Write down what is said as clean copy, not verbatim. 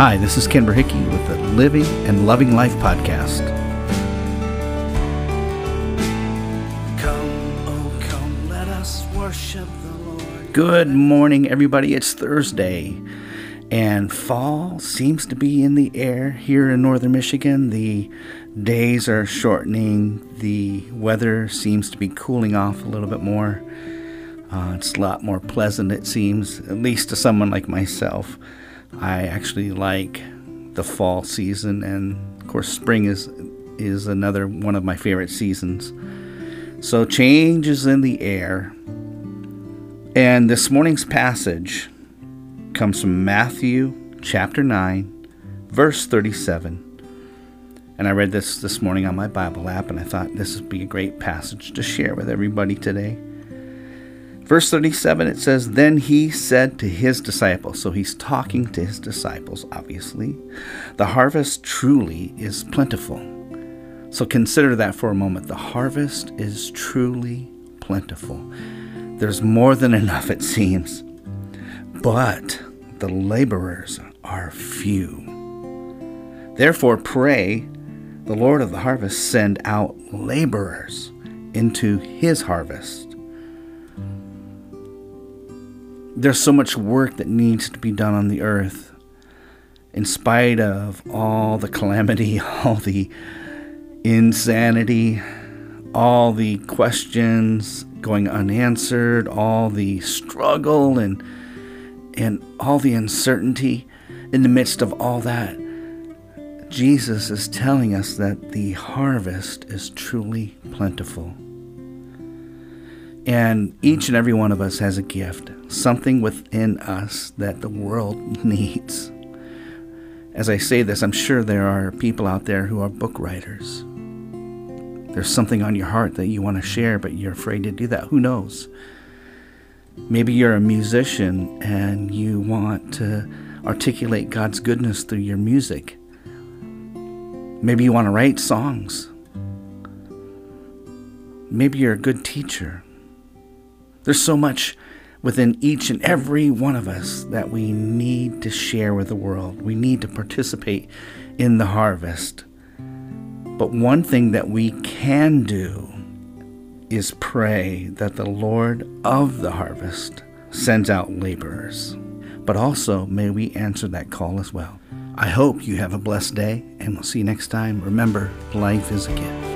Hi, this is Ken Berhickey with the Living and Loving Life Podcast. Come, oh come, let us worship the Lord. Good morning, everybody. It's Thursday, and fall seems to be in the air here in northern Michigan. The days are shortening. The weather seems to be cooling off a little bit more. It's a lot more pleasant, it seems, at least to someone like myself. I actually like the fall season, and of course spring is another one of my favorite seasons. So change is in the air. And this morning's passage comes from Matthew chapter 9, verse 37. And I read this morning on my Bible app, and I thought this would be a great passage to share with everybody today. Verse 37, it says, "Then he said to his disciples," so he's talking to his disciples, obviously, "The harvest truly is plentiful." So consider that for a moment. The harvest is truly plentiful. There's more than enough, it seems. But the laborers are few. Therefore pray, the Lord of the harvest send out laborers into his harvest. There's so much work that needs to be done on the earth. In spite of all the calamity, all the insanity, all the questions going unanswered, all the struggle and all the uncertainty, in the midst of all that, Jesus is telling us that the harvest is truly plentiful. And each and every one of us has a gift, something within us that the world needs. As I say this, I'm sure there are people out there who are book writers. There's something on your heart that you want to share, but you're afraid to do that. Who knows? Maybe you're a musician and you want to articulate God's goodness through your music. Maybe you want to write songs. Maybe you're a good teacher. There's so much within each and every one of us that we need to share with the world. We need to participate in the harvest. But one thing that we can do is pray that the Lord of the harvest sends out laborers. But also, may we answer that call as well. I hope you have a blessed day, and we'll see you next time. Remember, life is a gift.